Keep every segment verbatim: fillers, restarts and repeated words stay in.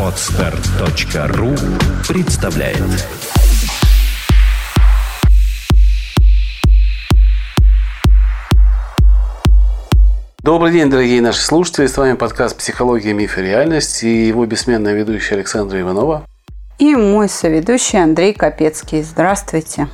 Отстар точка ру представляет. Добрый день, дорогие наши слушатели. С вами подкаст «Психология, миф и реальность» и его бессменная ведущая Александра Иванова. И мой соведущий Андрей Капецкий. Здравствуйте.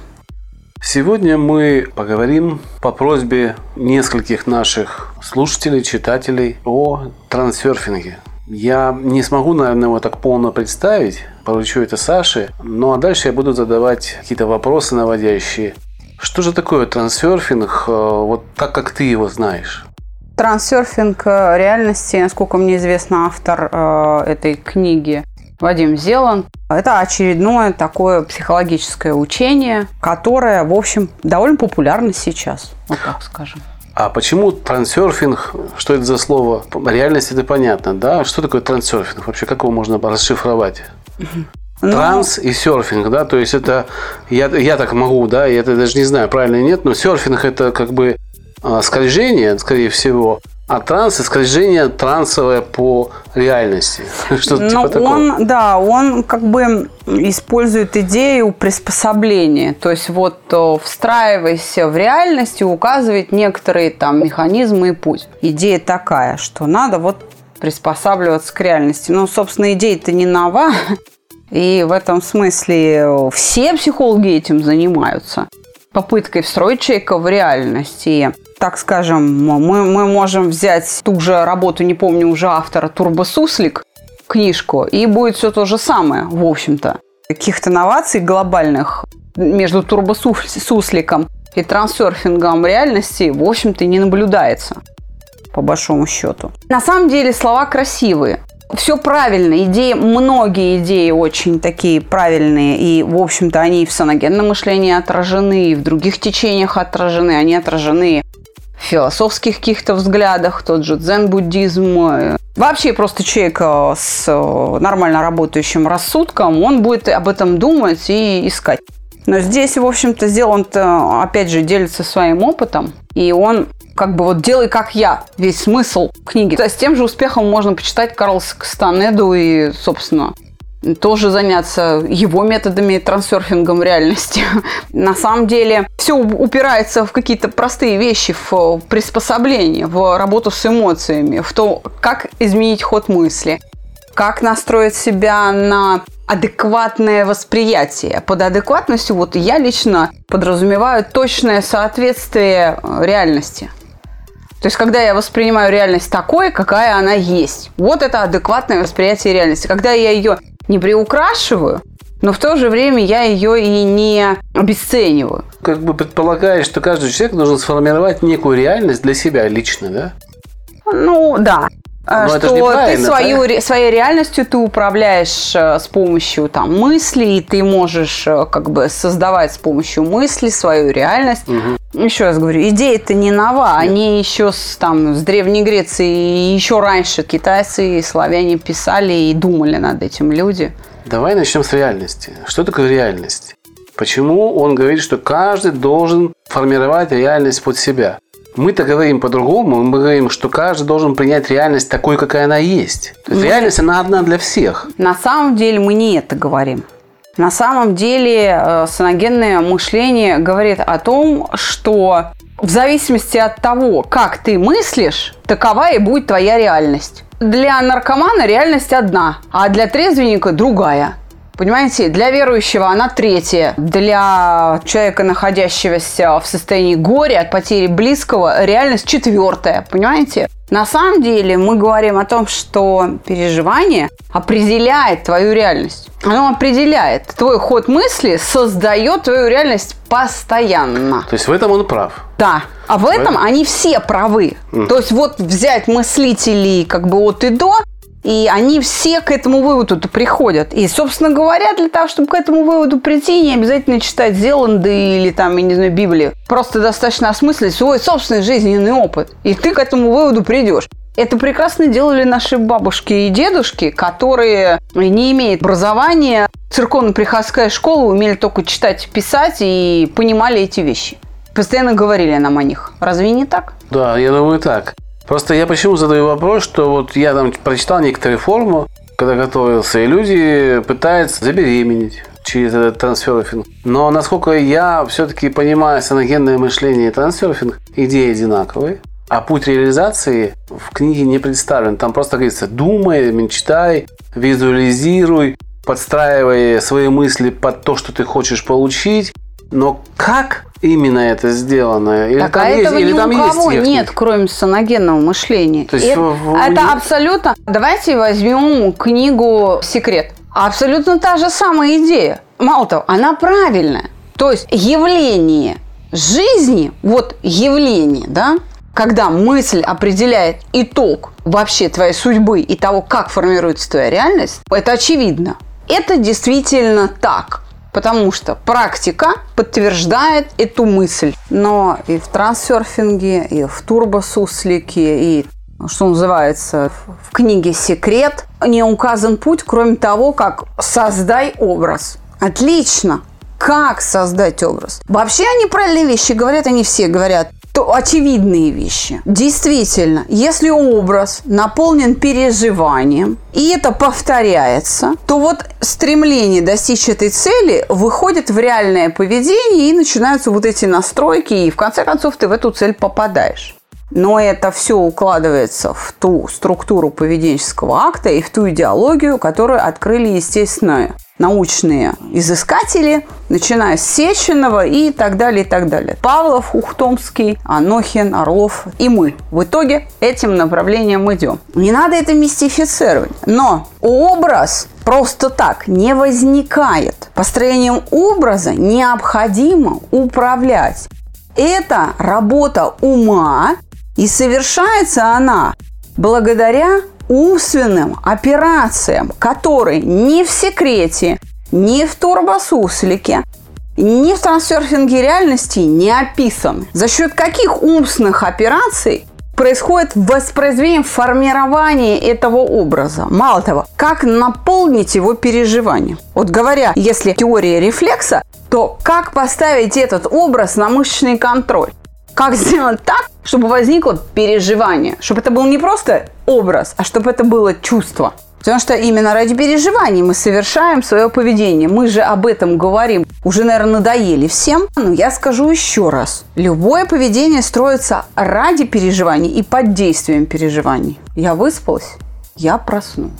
Сегодня мы поговорим по просьбе нескольких наших слушателей, читателей о трансерфинге. Я не смогу, наверное, его так полно представить, поручу это Саше, ну а дальше я буду задавать какие-то вопросы наводящие. Что же такое трансерфинг, вот так, как ты его знаешь? Трансерфинг реальности, насколько мне известно, автор э, этой книги Вадим Зеланд. Это очередное такое психологическое учение, которое, в общем, довольно популярно сейчас, вот так скажем. А почему трансерфинг, что это за слово? Реальность это понятно, да? Что такое трансерфинг? Вообще, как его можно расшифровать? Ну... Транс и серфинг, да? То есть это, я, я так могу, да, я это даже не знаю, правильно или нет, но серфинг это как бы скольжение, скорее всего, а транс и скольжение трансовое по реальности. Что-то типа такое. Он, да, он как бы использует идею приспособления. То есть вот встраиваясь в реальность и указывает некоторые там механизмы и путь. Идея такая, что надо вот приспосабливаться к реальности. Ну, собственно, идея-то не нова. И в этом смысле все психологи этим занимаются. Попыткой встроить человека в реальность. И, так скажем, мы, мы можем взять ту же работу, не помню уже автора, «Турбосуслик», книжку, и будет все то же самое, в общем-то. Каких-то новаций глобальных между «Турбосусликом» и трансерфингом реальности, в общем-то, не наблюдается, по большому счету. На самом деле слова красивые. Все правильно, идеи, многие идеи очень такие правильные, и, в общем-то, они и в саногенном мышлении отражены, и в других течениях отражены, они отражены в философских каких-то взглядах, тот же дзен-буддизм. Вообще просто человек с нормально работающим рассудком, он будет об этом думать и искать. Но здесь, в общем-то, Зеланд, опять же, делится своим опытом, и он... Как бы вот «делай, как я» – весь смысл книги. С тем же успехом можно почитать Карлоса Кастанеду и, собственно, тоже заняться его методами трансерфингом реальности. На самом деле все упирается в какие-то простые вещи, в приспособление, в работу с эмоциями, в то, как изменить ход мысли, как настроить себя на адекватное восприятие. Под адекватностью вот я лично подразумеваю точное соответствие реальности. То есть, когда я воспринимаю реальность такой, какая она есть. Вот это адекватное восприятие реальности. Когда я ее не приукрашиваю, но в то же время я ее и не обесцениваю. Как бы предполагаешь, что каждый человек должен сформировать некую реальность для себя лично, да? Ну, да. Но что ты свою, ре, своей реальностью ты управляешь с помощью там, мыслей, и ты можешь как бы создавать с помощью мыслей свою реальность. Угу. Еще раз говорю, идея-то не нова, нет. Они еще с, там, с Древней Греции, еще раньше китайцы и славяне писали и думали над этим люди. Давай начнем с реальности. Что такое реальность? Почему он говорит, что каждый должен формировать реальность под себя? Мы-то говорим по-другому, мы говорим, что каждый должен принять реальность такой, какая она есть. То есть реальность, она одна для всех. На самом деле мы не это говорим. На самом деле саногенное мышление говорит о том, что в зависимости от того, как ты мыслишь, такова и будет твоя реальность. Для наркомана реальность одна, а для трезвенника другая. Понимаете, для верующего она третья. Для человека, находящегося в состоянии горя от потери близкого, реальность четвертая. Понимаете? На самом деле мы говорим о том, что переживание определяет твою реальность. Оно определяет. Твой ход мысли создает твою реальность постоянно. То есть в этом он прав. Да. А в, в этом, этом они все правы. Mm. То есть вот взять мыслителей как бы от и до, и они все к этому выводу-то приходят. И, собственно говоря, для того, чтобы к этому выводу прийти, не обязательно читать Зеланда или, там, я не знаю, Библию. Просто достаточно осмыслить свой собственный жизненный опыт. И ты к этому выводу придешь. Это прекрасно делали наши бабушки и дедушки, которые не имеют образования. Церковно-приходская школа, умели только читать, писать и понимали эти вещи. Постоянно говорили нам о них. Разве не так? Да, я думаю, так. Просто я почему задаю вопрос, что вот я там прочитал некоторые форумы, когда готовился, и люди пытаются забеременеть через этот трансерфинг. Но насколько я все-таки понимаю саногенное мышление и трансерфинг, идеи одинаковые, а путь реализации в книге не представлен. Там просто говорится: думай, мечтай, визуализируй, подстраивай свои мысли под то, что ты хочешь получить. Но как именно это сделано? Или так, там а есть, этого или ни там у кого есть нет, кроме саногенного мышления. То есть это, вы... это абсолютно... Давайте возьмем книгу «Секрет». Абсолютно та же самая идея. Мало того, она правильная. То есть явление жизни, вот явление, да, когда мысль определяет итог вообще твоей судьбы и того, как формируется твоя реальность, это очевидно. Это действительно так. Потому что практика подтверждает эту мысль. Но и в трансерфинге, и в турбосуслике, и, что называется, в книге «Секрет» не указан путь, кроме того, как «создай образ». Отлично! Как создать образ? Вообще они правильные вещи говорят, они все говорят. То очевидные вещи. Действительно, если образ наполнен переживанием, и это повторяется, то вот стремление достичь этой цели выходит в реальное поведение, и начинаются вот эти настройки, и в конце концов ты в эту цель попадаешь. Но это все укладывается в ту структуру поведенческого акта и в ту идеологию, которую открыли, естественно, научные изыскатели, начиная с Сеченова и так далее, и так далее. Павлов, Ухтомский, Анохин, Орлов и мы. В итоге этим направлением идем. Не надо это мистифицировать, но образ просто так не возникает. Построением образа необходимо управлять. Это работа ума, и совершается она благодаря умственным операциям, которые ни в секрете, ни в турбосуслике, ни в трансерфинге реальности не описаны. За счет каких умственных операций происходит воспроизведение, формирование этого образа? Мало того, как наполнить его переживанием? Вот говоря, если теория рефлекса, то как поставить этот образ на мышечный контроль? Как сделать так, чтобы возникло переживание? Чтобы это был не просто образ, а чтобы это было чувство. Потому что именно ради переживаний мы совершаем свое поведение. Мы же об этом говорим. Уже, наверное, надоели всем. Но я скажу еще раз. Любое поведение строится ради переживаний и под действием переживаний. Я выспалась, я проснулась.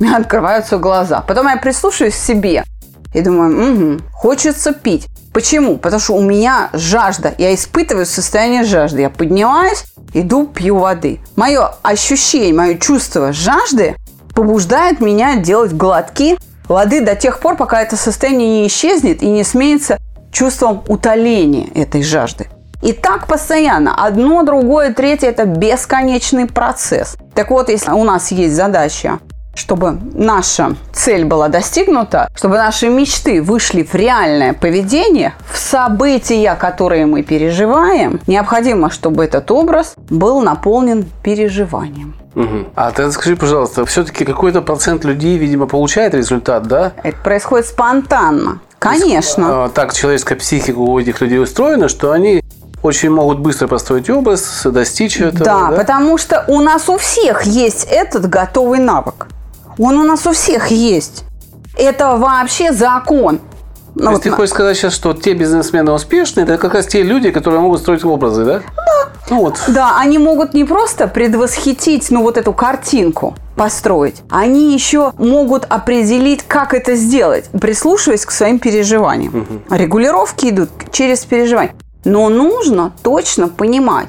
У меня открываются глаза. Потом я прислушаюсь к себе и думаю, угу, хочется пить. Почему? Потому что у меня жажда. Я испытываю состояние жажды. Я поднимаюсь, иду, пью воды. Мое ощущение, мое чувство жажды побуждает меня делать глотки воды до тех пор, пока это состояние не исчезнет и не сменится чувством утоления этой жажды. И так постоянно. Одно, другое, третье – это бесконечный процесс. Так вот, если у нас есть задача, чтобы наша цель была достигнута, чтобы наши мечты вышли в реальное поведение, в события, которые мы переживаем, необходимо, чтобы этот образ был наполнен переживанием. Угу. А ты скажи, пожалуйста, все-таки какой-то процент людей, видимо, получает результат, да? Это происходит спонтанно, конечно. Так человеческая психика у этих людей устроена, что они очень могут быстро построить образ, достичь этого. Да, да? Потому что у нас у всех есть этот готовый навык. Он у нас у всех есть. Это вообще закон. То есть вот ты на... хочешь сказать сейчас, что те бизнесмены успешные, это как раз те люди, которые могут строить образы, да? Да. Ну, вот. Да, они могут не просто предвосхитить, ну, вот эту картинку построить. Они еще могут определить, как это сделать, прислушиваясь к своим переживаниям. Угу. Регулировки идут через переживания. Но нужно точно понимать,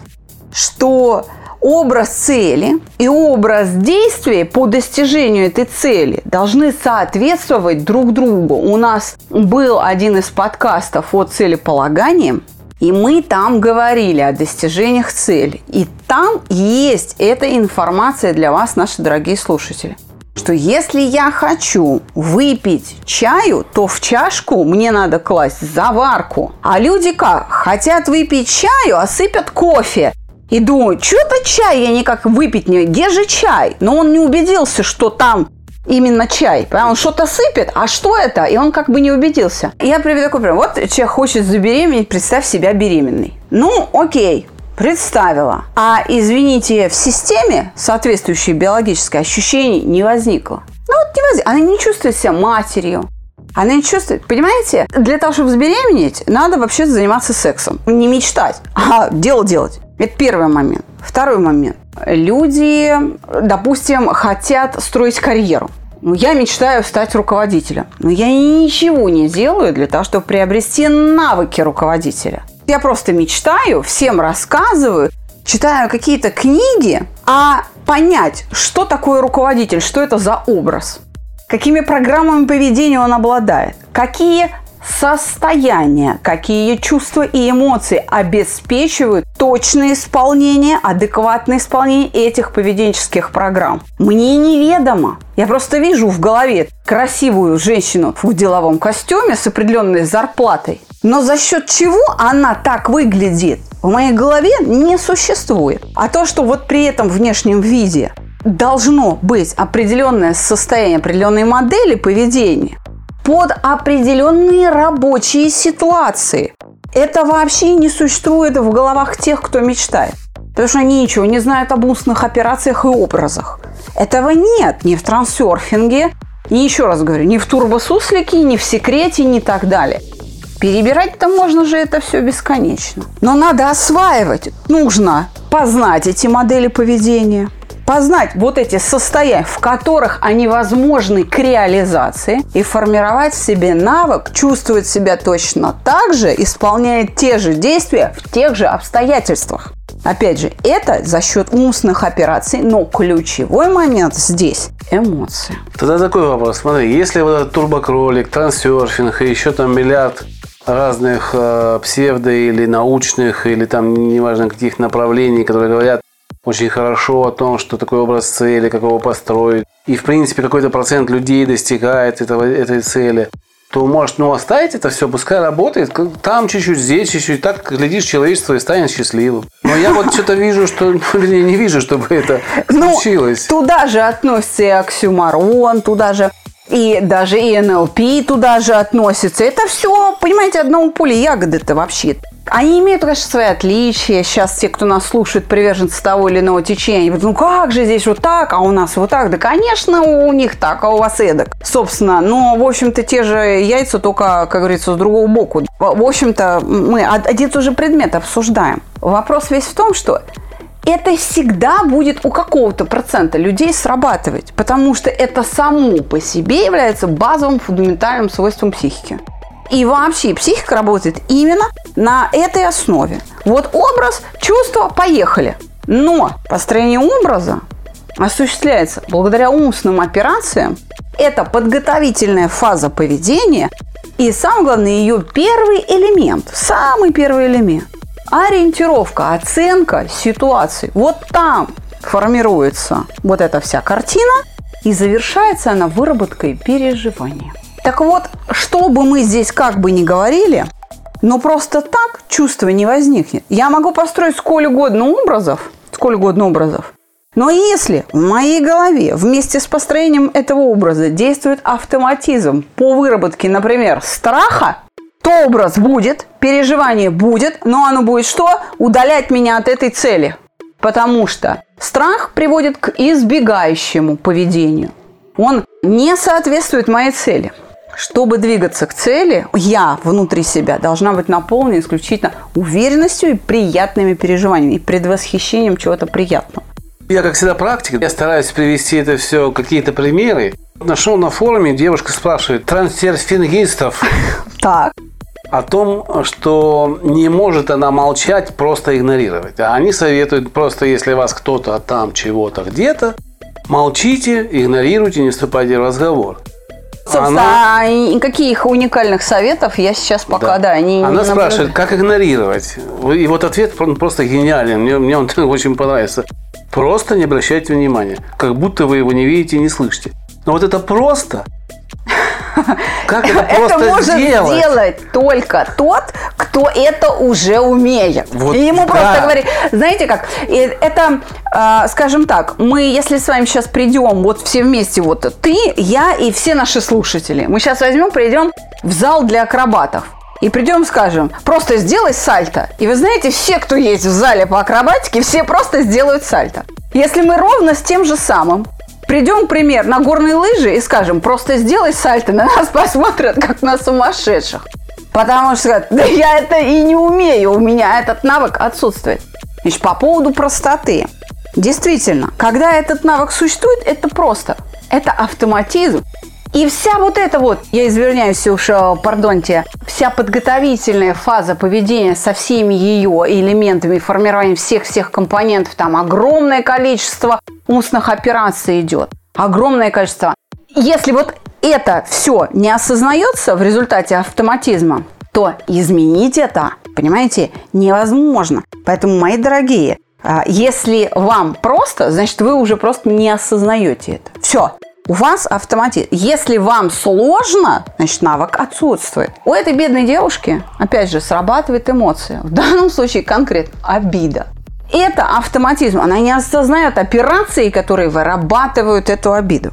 что... образ цели и образ действий по достижению этой цели должны соответствовать друг другу. У нас был один из подкастов о целеполагании, и мы там говорили о достижениях цели. И там есть эта информация для вас, наши дорогие слушатели. Что если я хочу выпить чаю, то в чашку мне надо класть заварку. А люди как? Хотят выпить чаю, а сыпят кофе. И думаю, что-то чай я никак выпить не... Где же чай? Но он не убедился, что там именно чай. Он что-то сыпет, а что это? И он как бы не убедился. Я приведу такой пример. Вот человек хочет забеременеть, представь себя беременной. Ну, окей. представила. А, извините, в системе соответствующей биологической ощущений не возникло. Ну вот не возникло. Она не чувствует себя матерью. Она не чувствует. Понимаете, для того, чтобы забеременеть, надо вообще заниматься сексом. Не мечтать, а дело делать. Это первый момент. Второй момент. Люди, допустим, хотят строить карьеру. Ну, я мечтаю стать руководителем. Но я ничего не делаю для того, чтобы приобрести навыки руководителя. Я просто мечтаю, всем рассказываю, читаю какие-то книги, а понять, что такое руководитель, что это за образ, какими программами поведения он обладает, какие состояния, какие чувства и эмоции обеспечивают точное исполнение, адекватное исполнение этих поведенческих программ. Мне неведомо. Я просто вижу в голове красивую женщину в деловом костюме с определенной зарплатой. Но за счет чего она так выглядит, в моей голове не существует. А то, что вот при этом внешнем виде должно быть определенное состояние, определенные модели поведения под определенные рабочие ситуации, это вообще не существует в головах тех, кто мечтает. Потому что они ничего не знают об умственных операциях и образах. Этого нет ни в трансерфинге, и еще раз говорю, ни в турбосуслике, ни в секрете, ни так далее. Перебирать-то можно же это все бесконечно. Но надо осваивать. Нужно познать эти модели поведения, познать вот эти состояния, в которых они возможны к реализации, и формировать в себе навык чувствовать себя точно так же, исполняя те же действия в тех же обстоятельствах. Опять же, это за счет умственных операций, но ключевой момент здесь – эмоции. Тогда такой вопрос. Смотри, если вот этот турбокролик, трансерфинг и еще там миллиард разных э, псевдо- или научных, или там неважно каких направлений, которые говорят очень хорошо о том, что такой образ цели, как его построить, и в принципе какой-то процент людей достигает этого, этой цели, то, может, ну, оставить это все, пускай работает. Там чуть-чуть, здесь чуть-чуть. Так, глядишь, человечество и станет счастливым. Но я вот что-то вижу, что... Вернее, не вижу, чтобы это случилось. Ну, туда же относится и оксюморон, туда же... И даже и эн эл пэ туда же относится. Это все, понимаете, одного поля ягоды-то вообще. Они имеют, конечно, свои отличия. Сейчас те, кто нас слушает, приверженцы того или иного течения, они говорят, ну как же здесь вот так, а у нас вот так. Да, конечно, у них так, а у вас эдак. Собственно, но, в общем-то, те же яйца, только, как говорится, с другого боку. В общем-то, мы один и тот же предмет обсуждаем. Вопрос весь в том, что это всегда будет у какого-то процента людей срабатывать, потому что это само по себе является базовым фундаментальным свойством психики. И вообще психика работает именно на этой основе. Вот образ, чувство, поехали. Но построение образа осуществляется благодаря умственным операциям. Это подготовительная фаза поведения и, самое главное, ее первый элемент, самый первый элемент. Ориентировка, оценка ситуации. Вот там формируется вот эта вся картина, и завершается она выработкой переживания. Так вот, что бы мы здесь как бы ни говорили, но просто так чувство не возникнет. Я могу построить сколь угодно образов, сколь угодно образов, но если в моей голове вместе с построением этого образа действует автоматизм по выработке, например, страха, то образ будет, переживание будет, но оно будет что? Удалять меня от этой цели. Потому что страх приводит к избегающему поведению. Он не соответствует моей цели. Чтобы двигаться к цели, я внутри себя должна быть наполнена исключительно уверенностью и приятными переживаниями, и предвосхищением чего-то приятного. Я, как всегда, практик. Я стараюсь привести это все, какие-то примеры. Нашел на форуме, девушка спрашивает трансерфингистов так. о том, что не может она молчать, просто игнорировать. А они советуют, просто если вас кто-то там чего-то где-то, молчите, игнорируйте, не вступайте в разговор. Собственно, она... каких уникальных советов я сейчас пока, да, да не, не Она наблюдаю. Спрашивает, как игнорировать. И вот ответ просто гениален, мне, мне он очень понравился. Просто не обращайте внимания, как будто вы его не видите и не слышите. Но вот это просто... Как это просто это может сделать? Сделать только тот, кто это уже умеет. Вот и ему да. просто говорить, знаете как, это, э, скажем так, мы, если с вами сейчас придем, вот все вместе, вот ты, я и все наши слушатели, мы сейчас возьмем, придем в зал для акробатов. и придем и скажем: просто сделай сальто. И вы знаете, все, кто есть в зале по акробатике, все просто сделают сальто. Если мы ровно с тем же самым придем, например, на горные лыжи и скажем: просто сделай сальто, на нас посмотрят, как на сумасшедших. Потому что скажут: да я это и не умею, у меня этот навык отсутствует. Значит, по поводу простоты. Действительно, когда этот навык существует, это просто. Это автоматизм. И вся вот эта вот, я извиняюсь уж, пардонте, вся подготовительная фаза поведения со всеми ее элементами, формированием всех-всех компонентов, там огромное количество умственных операций идет. Огромное количество. Если вот это все не осознается в результате автоматизма, то изменить это, понимаете, невозможно. Поэтому, мои дорогие, если вам просто, значит, вы уже просто не осознаете это. Все. У вас автоматизм. Если вам сложно, значит, навык отсутствует. У этой бедной девушки, опять же, срабатывает эмоция. В данном случае конкретно обида. Это автоматизм. Она не осознает операции, которые вырабатывают эту обиду.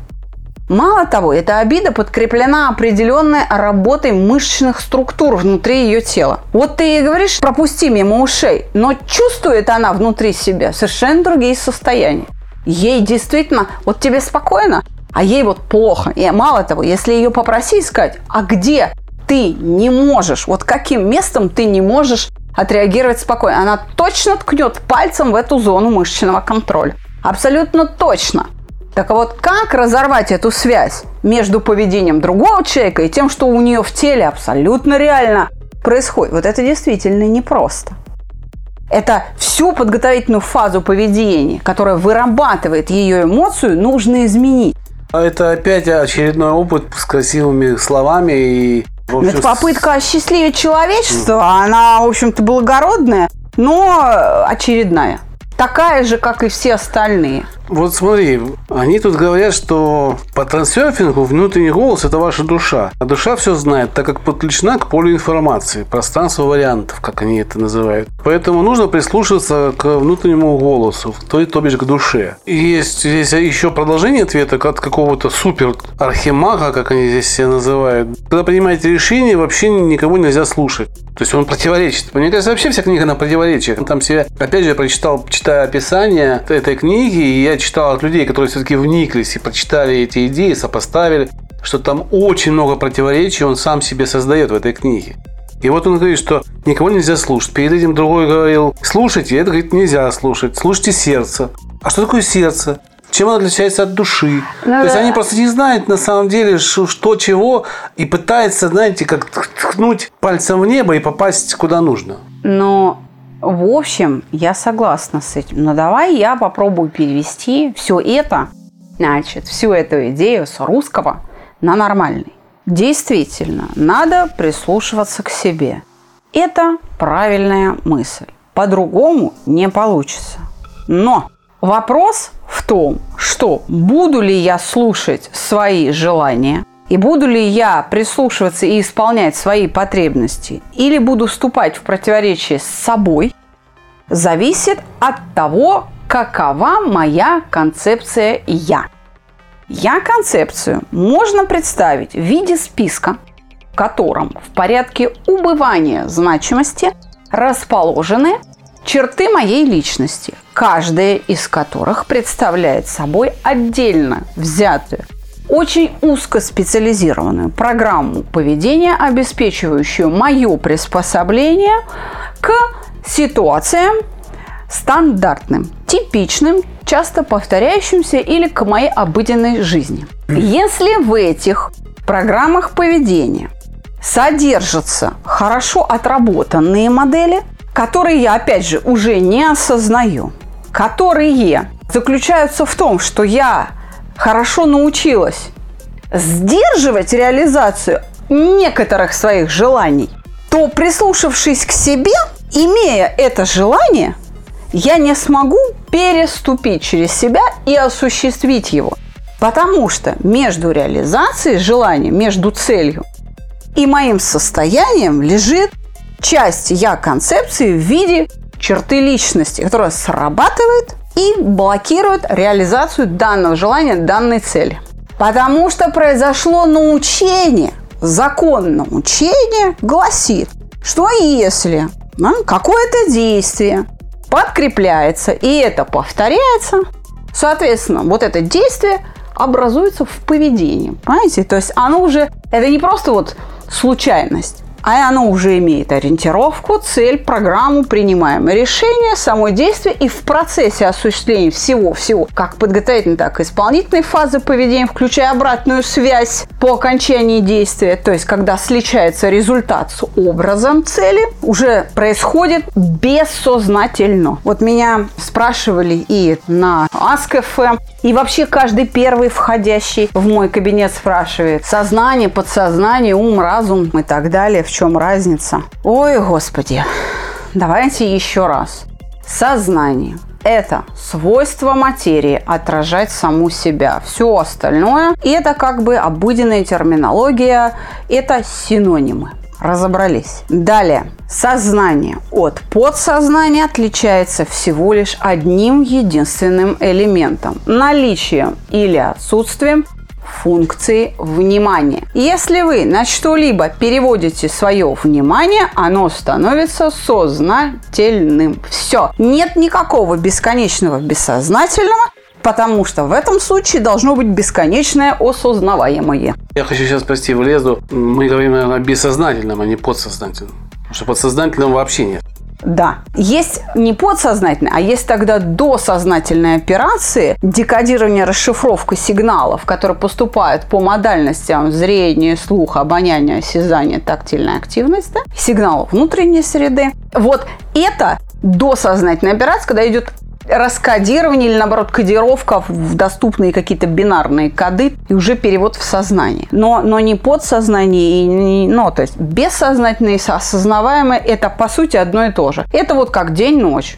Мало того, эта обида подкреплена определенной работой мышечных структур внутри ее тела. Вот ты ей говоришь: пропусти мимо ушей, но чувствует она внутри себя совершенно другие состояния. Ей действительно, вот тебе спокойно, а ей вот плохо. И мало того, если ее попросить сказать: а где ты не можешь, вот каким местом ты не можешь отреагировать спокойно, она точно ткнет пальцем в эту зону мышечного контроля. Абсолютно точно. Так вот, как разорвать эту связь между поведением другого человека и тем, что у нее в теле абсолютно реально происходит? Вот это действительно непросто. Это всю подготовительную фазу поведения, которая вырабатывает ее эмоцию, нужно изменить. Это опять очередной опыт с красивыми словами. И, в общем, это попытка осчастливить человечество. Mm. Она, в общем-то, благородная, но очередная. Такая же, как и все остальные. Вот смотри, они тут говорят, что по трансерфингу внутренний голос – это ваша душа. А душа все знает, так как подключена к полю информации, пространству вариантов, как они это называют. Поэтому нужно прислушиваться к внутреннему голосу, то, то бишь к душе. И есть здесь еще продолжение ответа от какого-то супер-архимага, как они здесь себя называют. Когда принимаете решение, вообще никого нельзя слушать. То есть он противоречит. Мне кажется, вообще вся книга на противоречиях. Там себя, опять же, я прочитал, читая описание этой книги, и я читал от людей, которые все-таки вниклись и прочитали эти идеи, сопоставили, что там очень много противоречий он сам себе создает в этой книге. И вот он говорит, что никого нельзя слушать. Перед этим другой говорил: слушайте, это, говорит, нельзя слушать. Слушайте сердце. А что такое сердце? Чем оно отличается от души? Ну, то да. есть они просто не знают на самом деле, что, что чего, и пытаются, знаете, как ткнуть пальцем в небо и попасть куда нужно. Но... В общем, я согласна с этим. Но давай я попробую перевести все это, значит, всю эту идею с русского на нормальный. Действительно, надо прислушиваться к себе. Это правильная мысль. По-другому не получится. Но вопрос в том, что буду ли я слушать свои желания, и буду ли я прислушиваться и исполнять свои потребности, или буду вступать в противоречие с собой, зависит от того, какова моя концепция «я». Я-концепцию можно представить в виде списка, в котором в порядке убывания значимости расположены черты моей личности, каждая из которых представляет собой отдельно взятую, очень узкоспециализированную программу поведения, обеспечивающую мое приспособление к ситуациям стандартным, типичным, часто повторяющимся или к моей обыденной жизни. Если в этих программах поведения содержатся хорошо отработанные модели, которые я, опять же, уже не осознаю, которые заключаются в том, что я хорошо научилась сдерживать реализацию некоторых своих желаний, то, прислушавшись к себе, имея это желание, я не смогу переступить через себя и осуществить его. Потому что между реализацией желания, между целью и моим состоянием лежит часть я-концепции в виде черты личности, которая срабатывает и блокирует реализацию данного желания, данной цели. Потому что произошло научение, закон научения гласит, Что если какое-то действие подкрепляется, и это повторяется, соответственно, вот это действие образуется в поведении, понимаете? То есть оно уже, это не просто вот случайность, а оно уже имеет ориентировку, цель, программу, принимаемое решение, само действие, и в процессе осуществления всего-всего, как подготовительной, так и исполнительной фазы поведения, включая обратную связь по окончании действия, то есть когда сличается результат с образом цели, уже происходит бессознательно. Вот меня спрашивали и на Аск.ФМ, и вообще каждый первый входящий в мой кабинет спрашивает: сознание, подсознание, ум, разум и так далее, в чем разница? Ой, господи, давайте еще раз. Сознание – это свойство материи отражать саму себя. Все остальное – это как бы обыденная терминология, это синонимы. Разобрались. Далее. Сознание от подсознания отличается всего лишь одним единственным элементом – наличием или отсутствием функции внимания. Если вы на что-либо переводите свое внимание, оно становится сознательным. Все. Нет никакого бесконечного бессознательного, потому что в этом случае должно быть бесконечное осознаваемое. Я хочу сейчас, прости, влезу. Мы говорим, наверное, о бессознательном, а не подсознательном. Потому что подсознательного вообще нет. Да. Есть не подсознательные, а есть тогда досознательные операции, декодирование, расшифровка сигналов, которые поступают по модальностям зрение, слух, обоняние, осязание, тактильная активность, да? Сигнал внутренней среды. Вот это досознательная операция, когда идет раскодирование или, наоборот, кодировка в доступные какие-то бинарные коды и уже перевод в сознание. Но, но не подсознание, и не, ну, то есть бессознательное и осознаваемое – это, по сути, одно и то же. Это вот как день-ночь.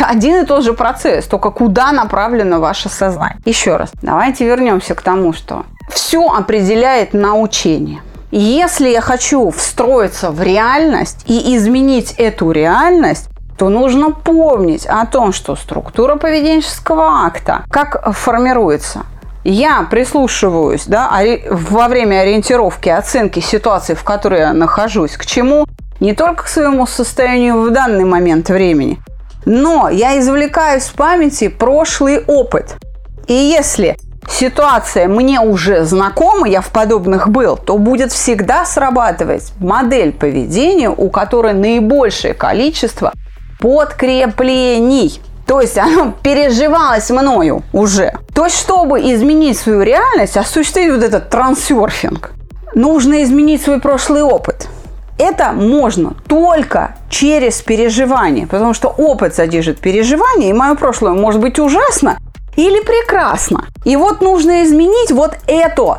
Один и тот же процесс, только куда направлено ваше сознание. Еще раз, давайте вернемся к тому, что все определяет научение. Если я хочу встроиться в реальность и изменить эту реальность, то нужно помнить о том, что структура поведенческого акта как формируется. Я прислушиваюсь, да, во время ориентировки, оценки ситуации, в которой я нахожусь, к чему? Не только к своему состоянию в данный момент времени, но я извлекаю из памяти прошлый опыт. И если ситуация мне уже знакома, я в подобных был, то будет всегда срабатывать модель поведения, у которой наибольшее количество подкреплений. То есть оно переживалось мною уже. То есть, чтобы изменить свою реальность, осуществить вот этот трансерфинг, нужно изменить свой прошлый опыт. Это можно только через переживание, потому что опыт содержит переживание, и мое прошлое может быть ужасно или прекрасно. И вот нужно изменить вот это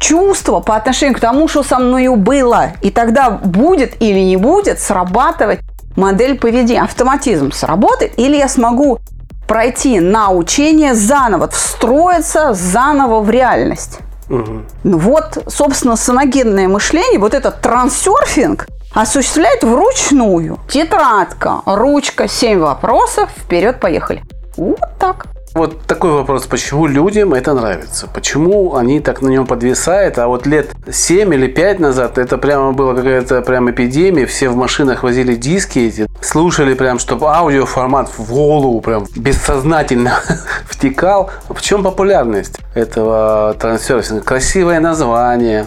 чувство по отношению к тому, что со мною было. И тогда будет или не будет срабатывать модель поведения, автоматизм сработает, или я смогу пройти научение заново, встроиться заново в реальность. Угу. Вот, собственно, саногенное мышление, вот этот трансерфинг осуществляет вручную. Тетрадка, ручка, семь вопросов, вперед, поехали. Вот так. Вот такой вопрос, почему людям это нравится? Почему они так на нем подвисают? А вот лет семь или пять назад это прямо была какая-то прям эпидемия. Все в машинах возили диски эти, слушали прям, чтобы аудиоформат в голову прям бессознательно втекал. В чем популярность этого трансерфинга? Красивое название.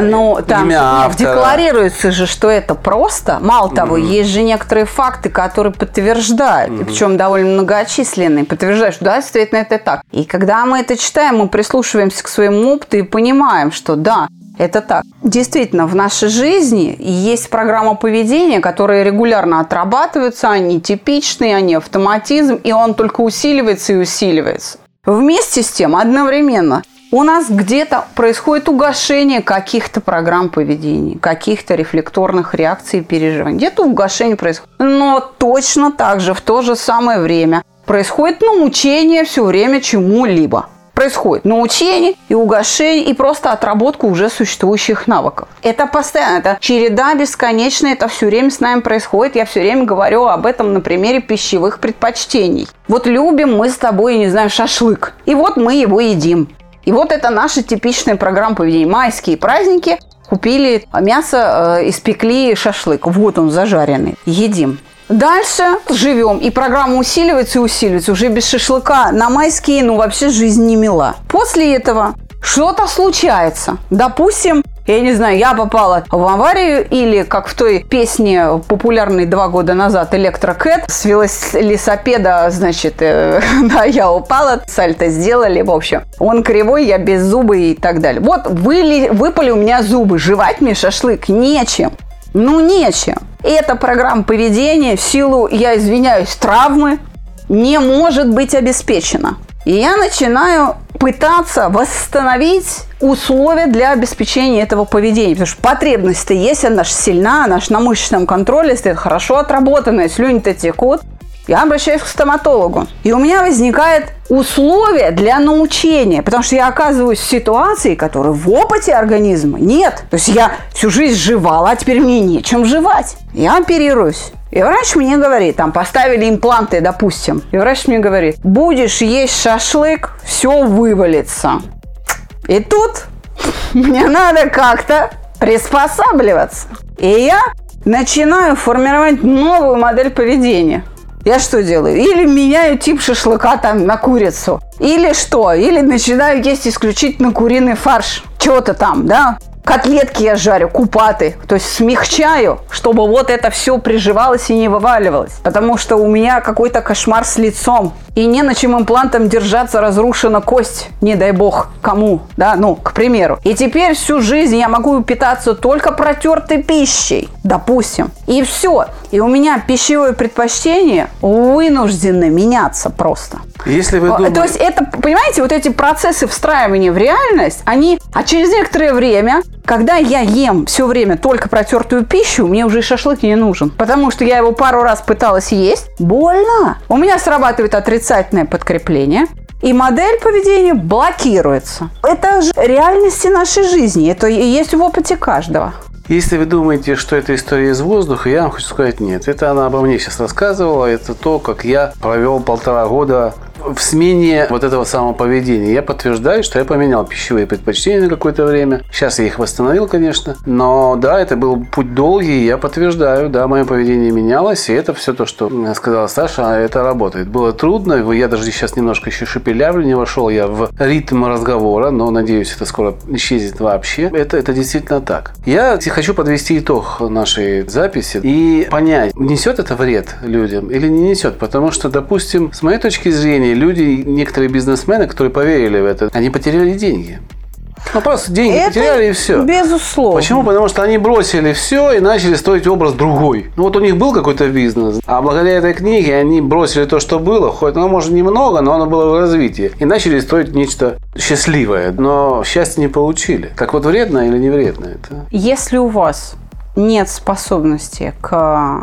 Ну, там декларируется же, что это просто. Мало mm-hmm. того, есть же некоторые факты, которые подтверждают, mm-hmm. причем довольно многочисленные, подтверждают, что да, действительно это так. И когда мы это читаем, мы прислушиваемся к своему опыту и понимаем, что да, это так. Действительно, в нашей жизни есть программа поведения, которые регулярно отрабатываются, они типичные, они автоматизм, и он только усиливается и усиливается. Вместе с тем, одновременно, у нас где-то происходит угошение каких-то программ поведения, каких-то рефлекторных реакций и переживаний. Где-то угошение происходит. Но точно так же в то же самое время происходит научение все время чему-либо. Происходит научение и угошение, и просто отработка уже существующих навыков. Это постоянно, это череда бесконечная, это все время с нами происходит. Я все время говорю об этом на примере пищевых предпочтений. Вот любим мы с тобой, не знаю, шашлык, и вот мы его едим. И вот это наша типичная программа поведения. Майские праздники, Купили мясо, испекли шашлык. Вот он зажаренный. Едим. Дальше живем, и программа усиливается и усиливается. Уже без шашлыка на майские, ну, вообще жизнь не мила. После этого что-то случается. Допустим, я не знаю, я попала в аварию, или, как в той песне, популярной два года назад, «Электрокэт», с велосипеда, значит, э, да, я упала, сальто сделали, в общем. Он кривой, я без зуба и так далее. Вот выли, выпали у меня зубы, жевать мне шашлык нечем. Ну, нечем. Эта программа поведения в силу, я извиняюсь, травмы не может быть обеспечена. И я начинаю пытаться восстановить условия для обеспечения этого поведения. Потому что потребность-то есть, она же сильна, она же на мышечном контроле стоит, хорошо отработанная, слюни-то текут. Я обращаюсь к стоматологу. И у меня возникает условие для научения, потому что я оказываюсь в ситуации, которой в опыте организма нет. То есть я всю жизнь жевала, а теперь мне нечем жевать. Я оперируюсь. И врач мне говорит, там поставили импланты, допустим. И врач мне говорит, будешь есть шашлык, все вывалится. И тут мне надо как-то приспосабливаться. И я начинаю формировать новую модель поведения. Я что делаю? Или меняю тип шашлыка там на курицу. Или что? Или начинаю есть исключительно куриный фарш. Чего-то там, да? Котлетки я жарю, купаты. То есть смягчаю, чтобы вот это все приживалось и не вываливалось. Потому что у меня какой-то кошмар с лицом. И не на чем имплантом держаться, разрушена кость. Не дай бог кому, да? Ну, к примеру. И теперь всю жизнь я могу питаться только протертой пищей, допустим. И все. И у меня пищевое предпочтение вынуждено меняться просто. Если вы думаете... То есть это, понимаете, вот эти процессы встраивания в реальность, они... А через некоторое время... Когда я ем все время только протертую пищу, мне уже шашлык не нужен. Потому что я его пару раз пыталась есть. Больно. У меня срабатывает отрицательное подкрепление. И модель поведения блокируется. Это же реальности нашей жизни. Это и есть в опыте каждого. Если вы думаете, что это история из воздуха, я вам хочу сказать нет. Это она обо мне сейчас рассказывала. Это то, как я провел полтора года в смене вот этого самого поведения. Я подтверждаю, что я поменял пищевые предпочтения на какое-то время. Сейчас я их восстановил, конечно. Но да, это был путь долгий. Я подтверждаю, да, мое поведение менялось. И это все то, что сказала Саша, это работает. Было трудно. Я даже сейчас немножко еще шепелявлю. Не вошел я в ритм разговора. Но, надеюсь, это скоро исчезнет вообще. Это, это действительно так. Я хочу подвести итог нашей записи и понять, несет это вред людям или не несет. Потому что, допустим, с моей точки зрения, люди, некоторые бизнесмены, которые поверили в это, они потеряли деньги. Ну, просто деньги это потеряли и все. Безусловно. Почему? Потому что они бросили все и начали строить образ другой. Ну, вот у них был какой-то бизнес, а благодаря этой книге они бросили то, что было, хоть оно, может, немного, но оно было в развитии, и начали строить нечто счастливое, но счастья не получили. Так вот, вредно или не вредно это? Если у вас нет способности к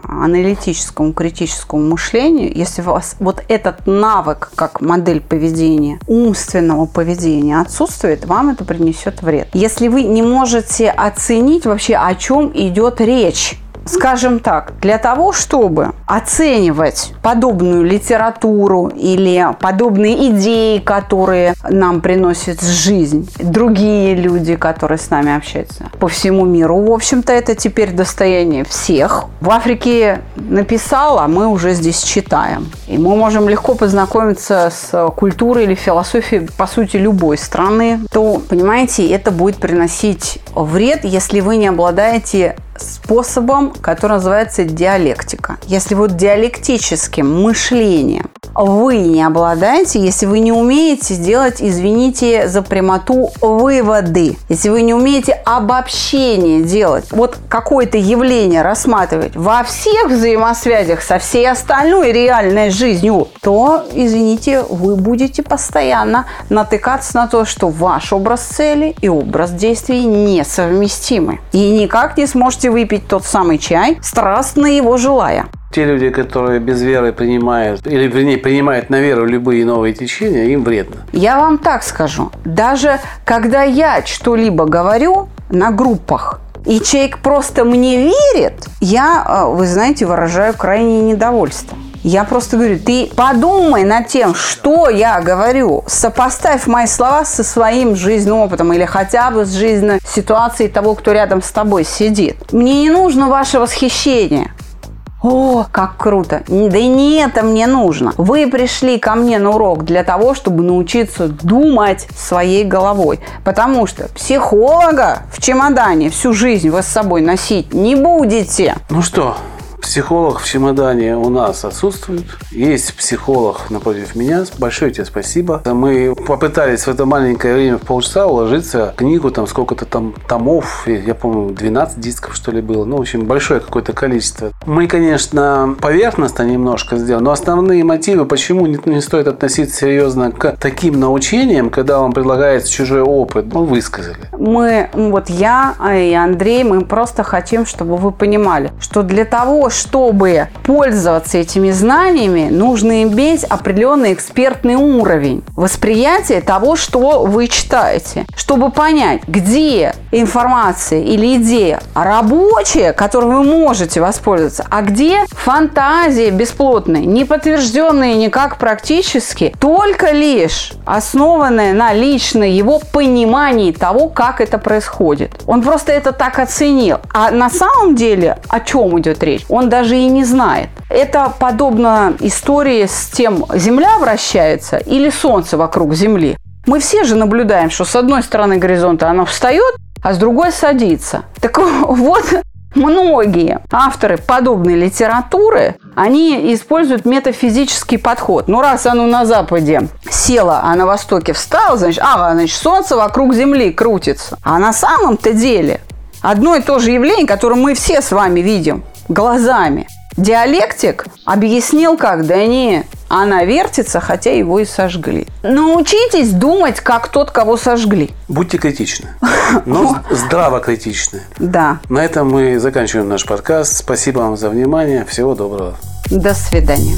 аналитическому, критическому мышлению, если у вас вот этот навык, как модель поведения, умственного поведения отсутствует, вам это принесет вред. Если вы не можете оценить вообще, о чем идет речь, скажем так, для того, чтобы оценивать подобную литературу или подобные идеи, которые нам приносят жизнь, другие люди, которые с нами общаются по всему миру, в общем-то, это теперь достояние всех. В Африке написала, мы уже здесь читаем. И мы можем легко познакомиться с культурой или философией, по сути, любой страны. То, понимаете, это будет приносить вред, если вы не обладаете способом, который называется диалектика. Если вот диалектическим мышлением вы не обладаете, если вы не умеете делать, извините за прямоту, выводы, если вы не умеете обобщение делать, вот какое-то явление рассматривать во всех взаимосвязях со всей остальной реальной жизнью, то, извините, вы будете постоянно натыкаться на то, что ваш образ цели и образ действий несовместимы. И никак не сможете выпить тот самый чай, страстно его желая. Те люди, которые без веры принимают, или вернее, принимают на веру любые новые течения, им вредно. Я вам так скажу. Даже когда я что-либо говорю на группах, и человек просто мне верит, я, вы знаете, выражаю крайнее недовольство. Я просто говорю, ты подумай над тем, что я говорю. Сопоставь мои слова со своим жизненным опытом или хотя бы с жизненной ситуацией того, кто рядом с тобой сидит. Мне не нужно ваше восхищение. О, как круто! Да и не это мне нужно. Вы пришли ко мне на урок для того, чтобы научиться думать своей головой. Потому что психолога в чемодане всю жизнь вы с собой носить не будете. Ну что, психолог в чемодане у нас отсутствует. Есть психолог напротив меня. Большое тебе спасибо. Мы попытались в это маленькое время, в полчаса, уложиться. Книгу, там сколько-то там томов. Я помню, двенадцать дисков, что ли, было. Ну, в общем, большое какое-то количество. Мы, конечно, поверхностно немножко сделали, но основные мотивы, почему не, не стоит относиться серьезно к таким научениям, когда вам предлагается чужой опыт, мы высказали. Мы, вот я и Андрей, мы просто хотим, чтобы вы понимали, что для того, чтобы пользоваться этими знаниями, нужно иметь определенный экспертный уровень восприятия того, что вы читаете, чтобы понять, где информация или идея рабочая, которой вы можете воспользоваться, а где фантазии бесплотные, не подтвержденные никак практически, только лишь основанные на лично его понимании того, как это происходит. Он просто это так оценил. А на самом деле, о чем идет речь? Он даже и не знает. Это подобно истории с тем, Земля вращается или Солнце вокруг Земли. Мы все же наблюдаем, что с одной стороны горизонта оно встает, а с другой садится. Так вот, многие авторы подобной литературы, они используют метафизический подход. Ну, раз оно на Западе село, а на Востоке встало, значит, а, значит, Солнце вокруг Земли крутится. А на самом-то деле одно и то же явление, которое мы все с вами видим глазами. Диалектик объяснил, как, да не, она вертится, хотя его и сожгли. Научитесь думать, как тот, кого сожгли. Будьте критичны, но здраво критичны. Да. На этом мы заканчиваем наш подкаст. Спасибо вам за внимание. Всего доброго. До свидания.